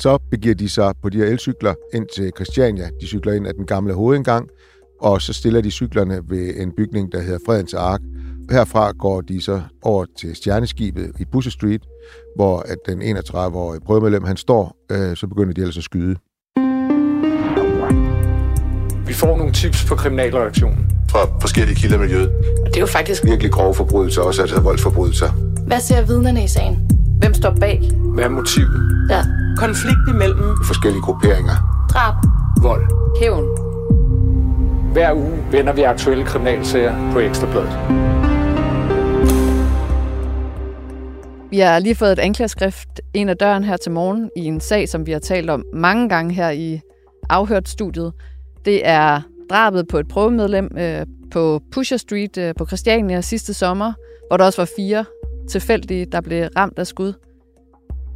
Så begiver de sig på de her elcykler ind til Christiania. De cykler ind af den gamle hovedindgang, og så stiller de cyklerne ved en bygning, der hedder Fredens Ark. Herfra går de så over til Stjerneskibet i Busse Street, hvor at den 31-årige prøvemedlem han står, så begynder de ellers at skyde. Vi får nogle tips på kriminalredaktionen fra forskellige kilder i miljøet. Og det er jo faktisk virkelig grove forbrydelser, også altså voldsforbrydelser. Hvad ser vidnerne i sagen? Hvem står bag? Hvad er motivet? Ja. Konflikt imellem forskellige grupperinger. Drab. Vold. Hævn. Hver uge vender vi aktuelle kriminalsager på Ekstra Bladet. Vi har lige fået et anklageskrift ind ad døren her til morgen i en sag, som vi har talt om mange gange her i Afhørt Studiet. Det er drabet på et prøvemedlem på Pusher Street på Christiania sidste sommer, hvor der også var 4 tilfældige, der blev ramt af skud.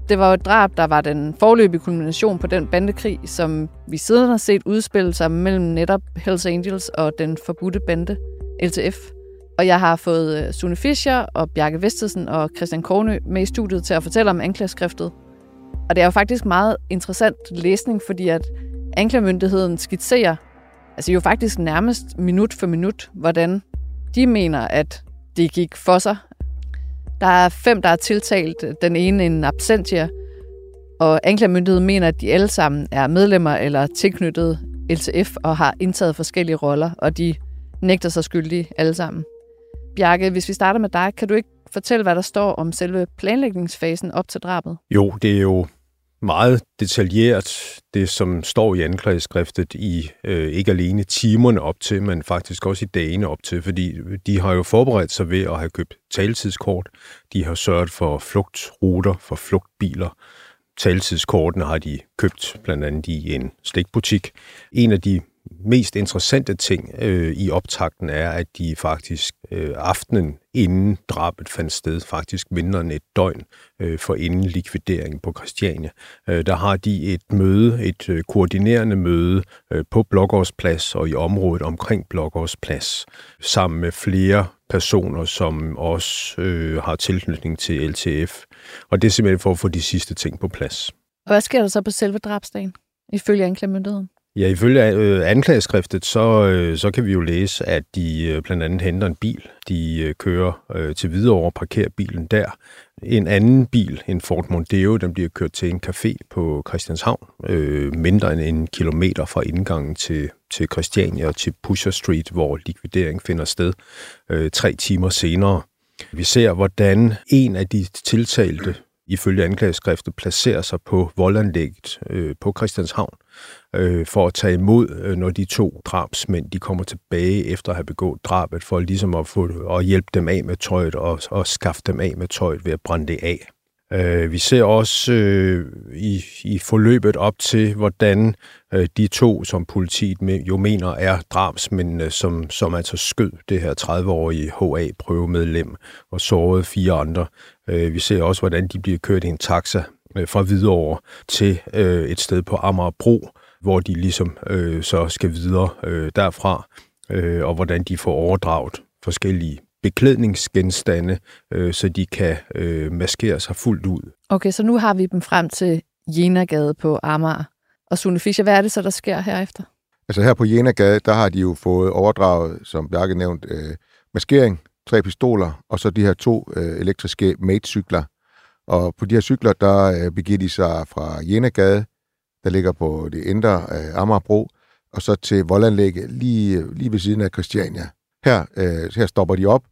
Det var et drab, der var den foreløbige kulmination på den bandekrig, som vi siden har set udspille sig mellem netop Hells Angels og den forbudte bande LTF. Og jeg har fået Sune Fischer og Bjarke Vestesen og Kristian Kornø med i studiet til at fortælle om anklageskriftet. Og det er jo faktisk meget interessant læsning, fordi at anklagemyndigheden skitserer jo faktisk nærmest minut for minut, hvordan de mener, at det gik for sig. Der er 5, der er tiltalt, den ene en absentia, og anklagemyndigheden mener, at de alle sammen er medlemmer eller tilknyttet LTF og har indtaget forskellige roller, og de nægter sig skyldige alle sammen. Bjarke, hvis vi starter med dig, kan du ikke fortælle, hvad der står om selve planlægningsfasen op til drabet? Jo, det er jo meget detaljeret, det som står i anklageskriftet i ikke alene timerne op til, men faktisk også i dagene op til, fordi de har jo forberedt sig ved at have købt taletidskort, de har sørget for flugtruter, for flugtbiler. Taletidskortene har de købt blandt andet i en slikbutik. En af de mest interessante ting i optakten er, at de faktisk aftenen inden drabet fandt sted, faktisk mindre end et døgn for inden likvideringen på Christiania. Der har de et møde, et koordinerende møde på Blågårds Plads og i området omkring Blågårds Plads, sammen med flere personer, som også har tilknytning til LTF. Og det er simpelthen for at få de sidste ting på plads. Hvad sker der så på selve drabsdagen, ifølge anklagemyndigheden? Ja, ifølge anklageskriftet, så kan vi jo læse, at de blandt andet henter en bil. De kører til Hvidovre og parkerer bilen der. En anden bil, en Ford Mondeo, den bliver kørt til en café på Christianshavn, mindre end 1 kilometer fra indgangen til Christiania og til Pusher Street, hvor likvidering finder sted 3 timer senere. Vi ser, hvordan en af de tiltalte, ifølge anklageskriftet, placerer sig på voldanlægget på Christianshavn for at tage imod, når de 2 drabsmænd de kommer tilbage efter at have begået drabet, for ligesom at hjælpe dem af med tøjet og skaffe dem af med tøjet ved at brænde det af. Vi ser også i forløbet op til, hvordan de 2, som politiet jo mener er drabsmændene, som altså skød det her 30-årige HA-prøvemedlem og sårede 4 andre. Vi ser også, hvordan de bliver kørt i en taxa fra Hvidovre til et sted på Amagerbro, hvor de ligesom så skal videre derfra, og hvordan de får overdraget forskellige beklædningsgenstande, så de kan maskere sig fuldt ud. Okay, så nu har vi dem frem til Jenagade på Amager. Og Sune Fischer, hvad er det så, der sker herefter? Altså her på Jenagade, der har de jo fået overdraget, som Bjarke nævnt, maskering, 3 pistoler, og så de her 2 elektriske Mate-cykler. Og på de her cykler, der begiver de sig fra Jenagade, der ligger på det indre Amagerbro, og så til voldanlægget lige ved siden af Christiania. Her stopper de op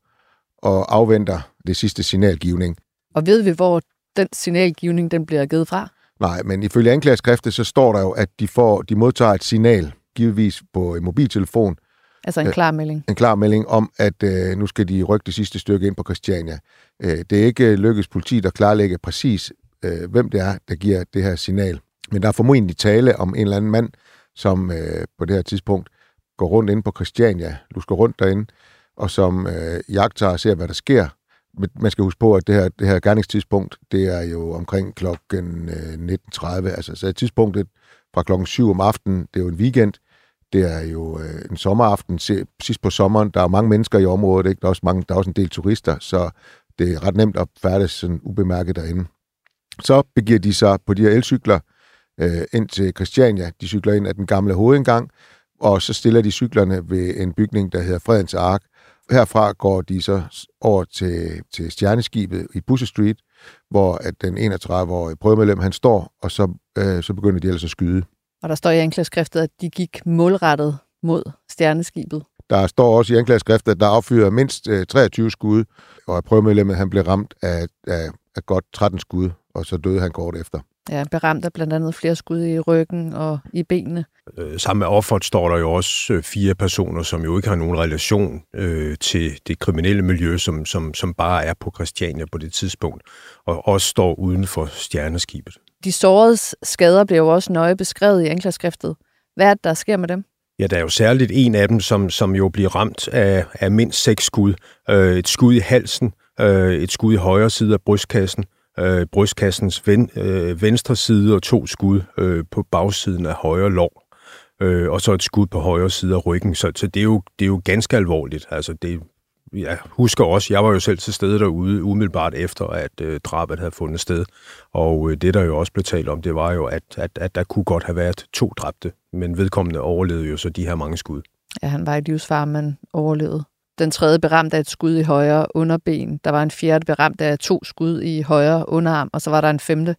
og afventer det sidste signalgivning. Og ved vi, hvor den signalgivning den bliver givet fra? Nej, men ifølge anklageskriftet, så står der jo, at de modtager et signal, givetvis på en mobiltelefon. Altså en klarmelding. En klarmelding om, at nu skal de rykke det sidste stykke ind på Christiania. Det er ikke lykkedes politiet at klarlægge præcis, hvem det er, der giver det her signal. Men der er formodentlig tale om en eller anden mand, som på det her tidspunkt går rundt inde på Christiania, lusker rundt derinde, og som jagter og ser, hvad der sker. Man skal huske på, at det her gerningstidspunkt, det er jo omkring klokken 19.30. Altså, så tidspunktet fra klokken 7 om aftenen, det er jo en weekend, det er jo en sommeraften, sidst på sommeren, der er mange mennesker i området, ikke? Der er også en del turister, så det er ret nemt at færdes sådan ubemærket derinde. Så begiver de sig på de her elcykler ind til Christiania. De cykler ind af den gamle hovedindgang, og så stiller de cyklerne ved en bygning, der hedder Fredens Ark. Herfra går de så over til Stjerneskibet i Busse Street, hvor at den 31-årige prøvemedlem, han står, og så begynder de ellers at skyde. Og der står i anklageskriftet, at de gik målrettet mod Stjerneskibet. Der står også i anklageskriftet, at der affyrer mindst 23 skud, og prøvemedlemmet, han blev ramt af godt 13 skud, og så døde han kort efter. Ja, beramt af blandt andet flere skud i ryggen og i benene. Sammen med offeret står der jo også fire personer, som jo ikke har nogen relation til det kriminelle miljø, som bare er på Christiania på det tidspunkt, og også står uden for Stjerneskibet. De såredes skader bliver jo også nøje beskrevet i anklageskriftet. Hvad er det, der sker med dem? Ja, der er jo særligt en af dem, som jo bliver ramt af mindst 6 skud. Et skud i halsen, et skud i højre side af brystkassen, brystkassens venstre side og 2 skud på bagsiden af højre lår, og så et skud på højre side af ryggen. Så det er jo ganske alvorligt. Altså det, jeg husker også, jeg var jo selv til stede derude umiddelbart efter, at drabet havde fundet sted, og det der jo også blev talt om, det var jo, at der kunne godt have været 2 dræbte, men vedkommende overlevede jo så de her mange skud. Ja, han var i livsfare, men overlevede. Den tredje beramt af et skud i højre underben. Der var en fjerde beramt af 2 skud i højre underarm, og så var der en femte,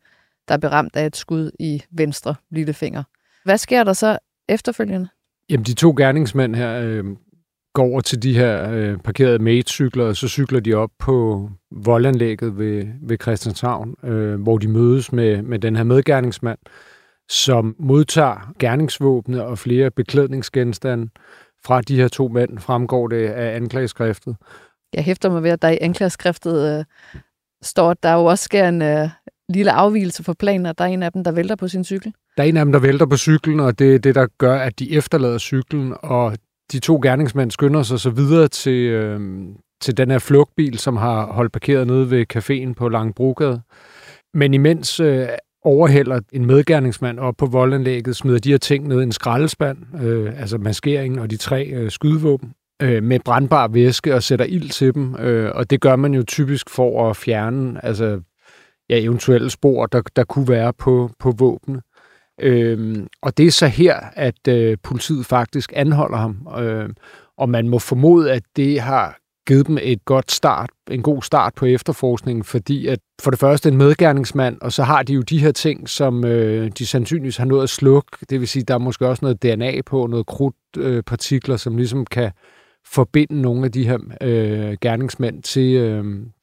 der beramt af et skud i venstre lillefinger. Hvad sker der så efterfølgende? Jamen, de 2 gerningsmænd her går over til de her parkerede matecykler, og så cykler de op på voldanlægget ved Christianshavn, hvor de mødes med den her medgerningsmand, som modtager gerningsvåbne og flere beklædningsgenstande. Fra de her 2 mænd fremgår det af anklageskriftet. Jeg hæfter mig ved, at der i anklageskriftet står, at der jo også sker en lille afvigelse fra planen, og der er en af dem, der vælter på sin cykel. Der er en af dem, der vælter på cyklen, og det er det, der gør, at de efterlader cyklen, og de 2 gerningsmænd skynder sig så videre til den her flugtbil, som har holdt parkeret nede ved caféen på Langbrogade. Men imens overhælder en medgerningsmand op på voldanlægget, smider de her ting ned i en skraldespand, altså maskeringen og de 3 skydevåben, med brandbar væske og sætter ild til dem, og det gør man jo typisk for at fjerne altså, ja, eventuelle spor, der kunne være på våbne. Og det er så her, at politiet faktisk anholder ham, og man må formode, at det har givet dem en god start på efterforskningen, fordi at for det første en medgerningsmand, og så har de jo de her ting, som de sandsynligvis har nået at slukke. Det vil sige, der er måske også noget DNA på, noget krudtpartikler, som ligesom kan forbinde nogle af de her gerningsmænd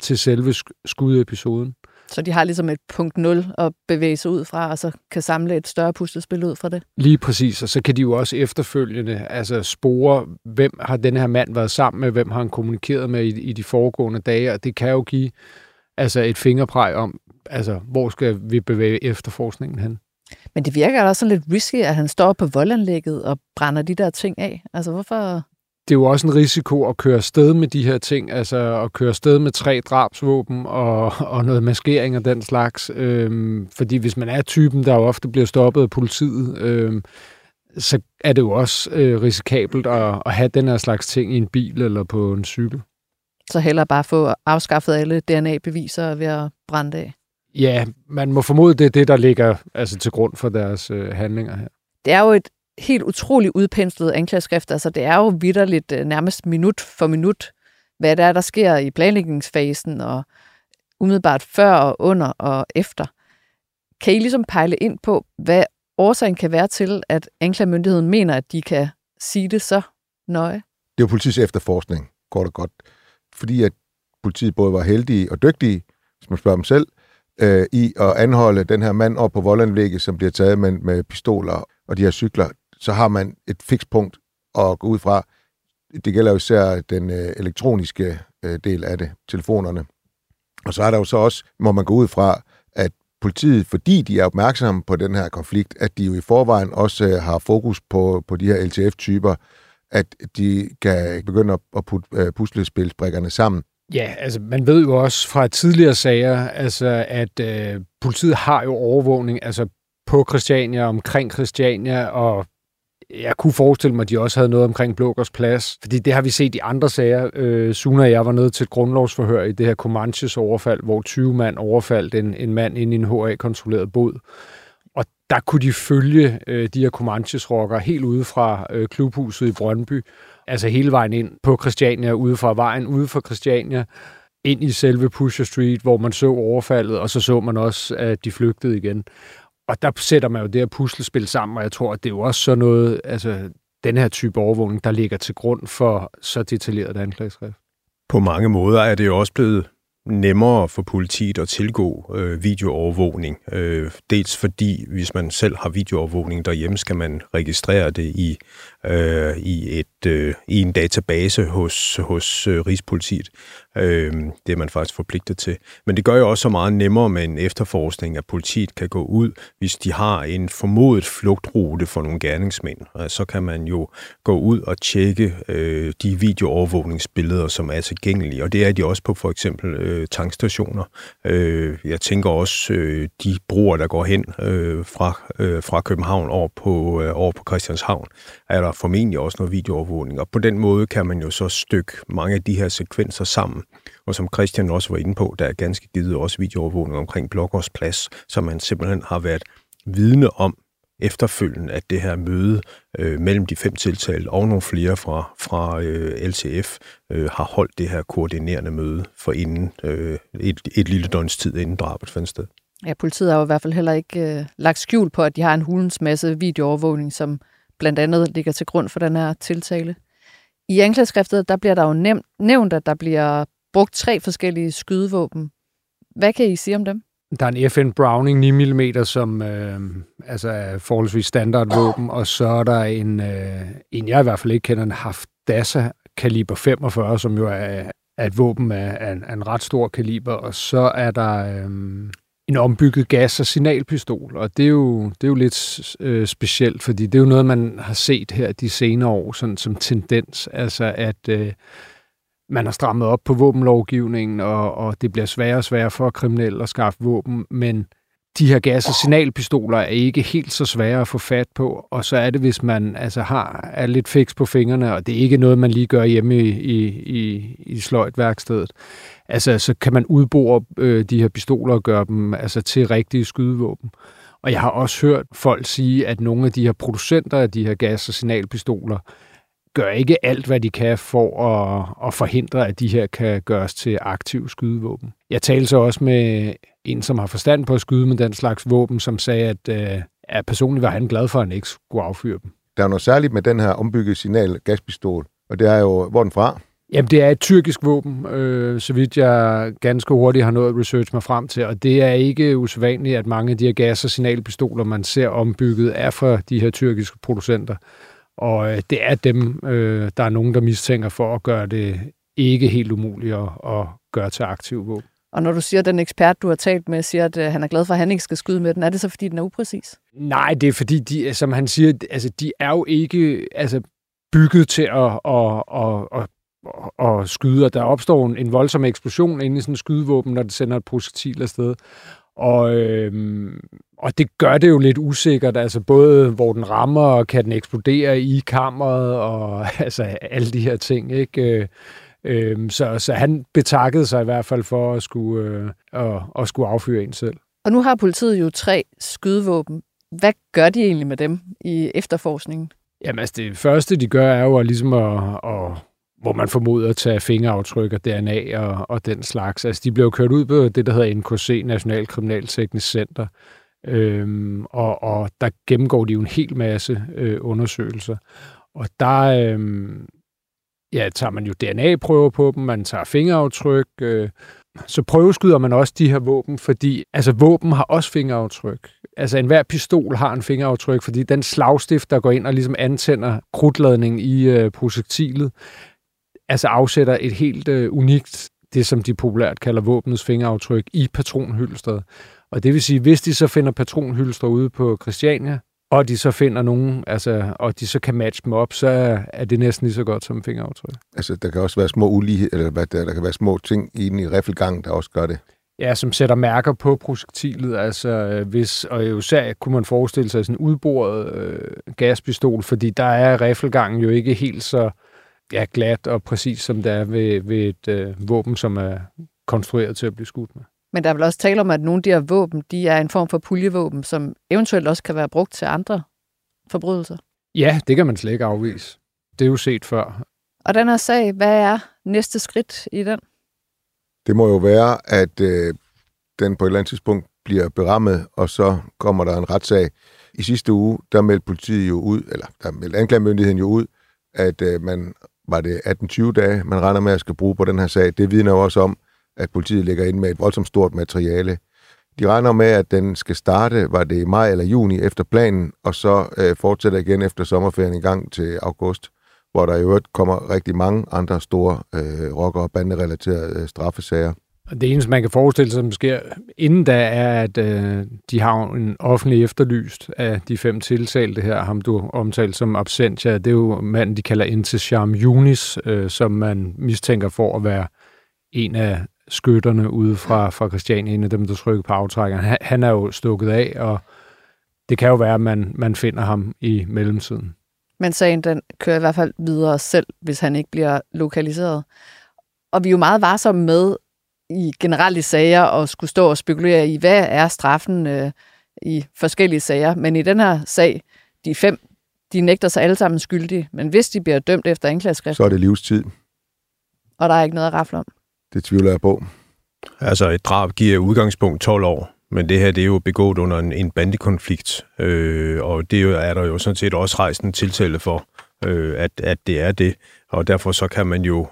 til selve skudepisoden. Så de har ligesom et punkt 0 at bevæge sig ud fra, og så kan samle et større puslespil ud fra det? Lige præcis, og så kan de jo også efterfølgende altså spore, hvem har den her mand været sammen med, hvem har han kommunikeret med i de foregående dage, og det kan jo give altså et fingerpræg om, altså, hvor skal vi bevæge efterforskningen hen. Men det virker også sådan lidt risky, at han står på voldanlægget og brænder de der ting af. Altså hvorfor? Det er jo også en risiko at køre afsted med de her ting, altså at køre afsted med 3 drabsvåben og noget maskering og den slags. Fordi hvis man er typen, der jo ofte bliver stoppet af politiet, så er det jo også risikabelt at have den her slags ting i en bil eller på en cykel. Så hellere bare få afskaffet alle DNA-beviser ved at brænde af? Ja, man må formode, det er det, der ligger altså, til grund for deres handlinger her. Det er jo et helt utroligt udpenslet anklageskrift. Altså, det er jo vitterligt nærmest minut for minut, hvad der er, der sker i planlægningsfasen, og umiddelbart før og under og efter. Kan I ligesom pejle ind på, hvad årsagen kan være til, at anklagemyndigheden mener, at de kan sige det så nøje? Det er jo politiets efterforskning, kort og godt. Fordi at politiet både var heldige og dygtige, hvis man spørger dem selv, i at anholde den her mand op på voldanlægget, som bliver taget med pistoler og de her cykler, så har man et fikspunkt at gå ud fra. Det gælder jo især den elektroniske del af det, telefonerne. Og så er der jo så også, må man gå ud fra, at politiet, fordi de er opmærksomme på den her konflikt, at de jo i forvejen også har fokus på de her LTF-typer, at de kan begynde at putte puslespilsbrikkerne sammen. Ja, altså man ved jo også fra tidligere sager, altså, at politiet har jo overvågning altså på Christiania, omkring Christiania, og jeg kunne forestille mig, at de også havde noget omkring Blågårds Plads, fordi det har vi set i andre sager. Sune og jeg var nede til et grundlovsforhør i det her Comanches overfald, hvor 20 mand overfaldt en mand inde i en HA-kontrolleret bod. Og der kunne de følge de her Comanches-rockere helt ude fra klubhuset i Brøndby, altså hele vejen ind på Christiania, ude fra vejen, ude fra Christiania, ind i selve Pusher Street, hvor man så overfaldet, og så man også, at de flygtede igen. Og der sætter man jo det her puslespil sammen, og jeg tror, at det er jo også sådan noget, altså den her type overvågning, der ligger til grund for så detaljeret anklageskrift. På mange måder er det jo også blevet nemmere for politiet at tilgå videoovervågning. Dels fordi, hvis man selv har videoovervågning derhjemme, skal man registrere det i en database hos Rigspolitiet. Det er man faktisk forpligtet til. Men det gør jo også så meget nemmere med en efterforskning, at politiet kan gå ud, hvis de har en formodet flugtrute for nogle gerningsmænd. Så kan man jo gå ud og tjekke de videoovervågningsbilleder, som er tilgængelige. Og det er de også på for eksempel tankstationer. Jeg tænker også de broer, der går hen fra København over på Christianshavn, er der formentlig også noget videoovervågning. Og på den måde kan man jo så stykke mange af de her sekvenser sammen. Og som Christian også var inde på, der er ganske givet også videoovervågning omkring Blågårds Plads, som man simpelthen har været vidne om efterfølgende, at det her møde mellem de 5 tiltalte og nogle flere fra LTF har holdt det her koordinerende møde for inden et lille døgns tid inden drabet fandt sted. Ja, politiet har jo i hvert fald heller ikke lagt skjul på, at de har en hulens masse videoovervågning, som blandt andet ligger til grund for den her tiltale. I anklageskriftet, der bliver der jo nævnt, at der bliver brugt 3 forskellige skydevåben. Hvad kan I sige om dem? Der er en FN Browning 9 mm, som altså er forholdsvis standardvåben, og så er der en jeg i hvert fald ikke kender, en Haftasa kaliber 45, som jo er et våben af en ret stor kaliber, og så er der en ombygget gas- og signalpistol, og det er jo lidt specielt, fordi det er jo noget, man har set her de senere år, sådan som tendens, altså at man har strammet op på våbenlovgivningen, og det bliver sværere og sværere for kriminelle at skaffe våben, men de her gas- og signalpistoler er ikke helt så svære at få fat på, og så er det, hvis man altså er lidt fiks på fingrene, og det er ikke noget, man lige gør hjemme i sløjtværkstedet. Altså, så kan man udbore de her pistoler og gøre dem altså til rigtige skydevåben. Og jeg har også hørt folk sige, at nogle af de her producenter af de her gas- og signalpistoler gør ikke alt, hvad de kan for at forhindre, at de her kan gøres til aktive skydevåben. Jeg talte så også med en, som har forstand på at skyde med den slags våben, som sagde, at personligt var han glad for, at han ikke skulle affyre dem. Der er noget særligt med den her ombyggede signal-gaspistol, og det er jo, hvor er den fra? Jamen, det er et tyrkisk våben, så vidt jeg ganske hurtigt har nået at researche mig frem til, og det er ikke usædvanligt, at mange af de her gas- og signalpistoler, man ser ombygget, er fra de her tyrkiske producenter. Og det er dem, der er nogen, der mistænker for at gøre det ikke helt umuligt at gøre til aktiv våben. Og når du siger, at den ekspert, du har talt med, siger, at han er glad for, at han ikke skal skyde med den, er det så, fordi den er upræcis? Nej, det er fordi, de, som han siger, altså, de er jo ikke altså, bygget til at skyde, og der opstår en voldsom eksplosion inde i sådan en skydevåben, når det sender et projektil afsted. Og det gør det jo lidt usikkert, altså både hvor den rammer, og kan den eksplodere i kammeret, og altså alle de her ting, ikke? Så han betakkede sig i hvert fald for at skulle affyre en selv. Og nu har politiet jo 3 skydevåben. Hvad gør de egentlig med dem i efterforskningen? Jamen altså det første, de gør, er jo ligesom hvor man formoder at tage fingeraftryk og DNA og den slags. Altså, de blev kørt ud på det, der hedder NKC, Nationalkriminalteknisk Center, og der gennemgår de jo en hel masse undersøgelser. Og der tager man jo DNA-prøver på dem, man tager fingeraftryk, så prøveskyder man også de her våben, fordi altså, våben har også fingeraftryk. Altså enhver pistol har en fingeraftryk, fordi den slagstift, der går ind og ligesom antænder krudtladningen i projektilet, altså afsætter et helt unikt, det som de populært kalder våbnets fingeraftryk, i patronhylstret. Og det vil sige, hvis de så finder patronhylstre ude på Christiania, og de så finder nogen, altså, og de så kan matche dem op, så er det næsten lige så godt som fingeraftryk. Altså, der kan også være små ulighed, eller der kan være små ting i riffelgangen, der også gør det. Ja, som sætter mærker på projektilet, altså hvis, og jo særligt kunne man forestille sig sådan en udboret gaspistol, fordi der er riffelgangen jo ikke helt så glat og præcis, som det er ved et våben, som er konstrueret til at blive skudt med. Men der er vel også tale om, at nogle af de her våben, de er en form for puljevåben, som eventuelt også kan være brugt til andre forbrydelser. Ja, det kan man slet ikke afvise. Det er jo set før. Og den her sag, hvad er næste skridt i den? Det må jo være, at den på et eller andet tidspunkt bliver berammet, og så kommer der en retssag. I sidste uge, der meldte politiet jo ud, eller der meldte anklagemyndigheden jo ud, at man var det 18-20 dage, man regner med at skal bruge på den her sag. Det vidner jo også om, at politiet ligger inde med et voldsomt stort materiale. De regner med, at den skal starte, var det i maj eller juni efter planen, og så fortsætter igen efter sommerferien en gang til august, hvor der i øvrigt kommer rigtig mange andre store rocker- og banderelaterede straffesager. Det eneste, man kan forestille sig, som sker inden da, er, at de har en offentlig efterlyst af de 5 tiltalte her, ham du omtalte som Absentia. Det er jo manden, de kalder ind til Sharm Yunis, som man mistænker for at være en af skytterne ude fra Christiania, en af dem, der trykker på aftrækkeren. Han er jo stukket af, og det kan jo være, at man finder ham i mellemtiden. Men sagen, den kører i hvert fald videre selv, hvis han ikke bliver lokaliseret. Og vi er jo meget varsomme med i generelle sager og skulle stå og spekulere i, hvad er straffen i forskellige sager. Men i den her sag, de 5, de nægter sig alle sammen skyldige. Men hvis de bliver dømt efter anklageskriften, så er det livstid. Og der er ikke noget at rafle om. Det tvivler jeg på. Altså et drab giver udgangspunkt 12 år, men det her det er jo begået under en bandekonflikt, og det er der jo sådan set også rejst en tiltale for, at det er det, og derfor så kan man jo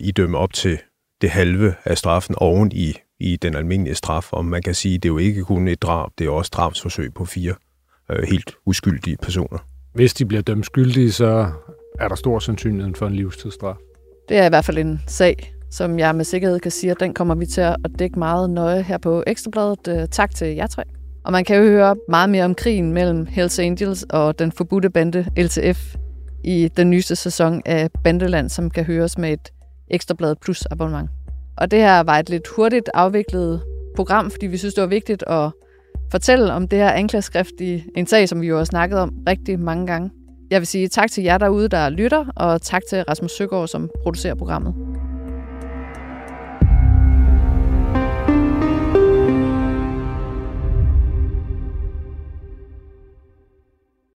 idømme op til det halve af straffen oven i den almindelige straf, og man kan sige, at det er jo ikke kun et drab, det er også drabsforsøg på 4 helt uskyldige personer. Hvis de bliver dømt skyldige, så er der stor sandsynlighed for en livstidsstraf. Det er i hvert fald en sag, som jeg med sikkerhed kan sige, at den kommer vi til at dække meget nøje her på Ekstra Bladet. Tak til jer 3. Og man kan jo høre meget mere om krigen mellem Hells Angels og den forbudte bande LTF i den nyeste sæson af Bandeland, som kan høres med et Ekstra Bladet Plus abonnement. Og det her var et lidt hurtigt afviklet program, fordi vi synes, det var vigtigt at fortælle om det her anklageskrift i en sag, som vi jo har snakket om rigtig mange gange. Jeg vil sige tak til jer derude, der lytter, og tak til Rasmus Søgaard, som producerer programmet.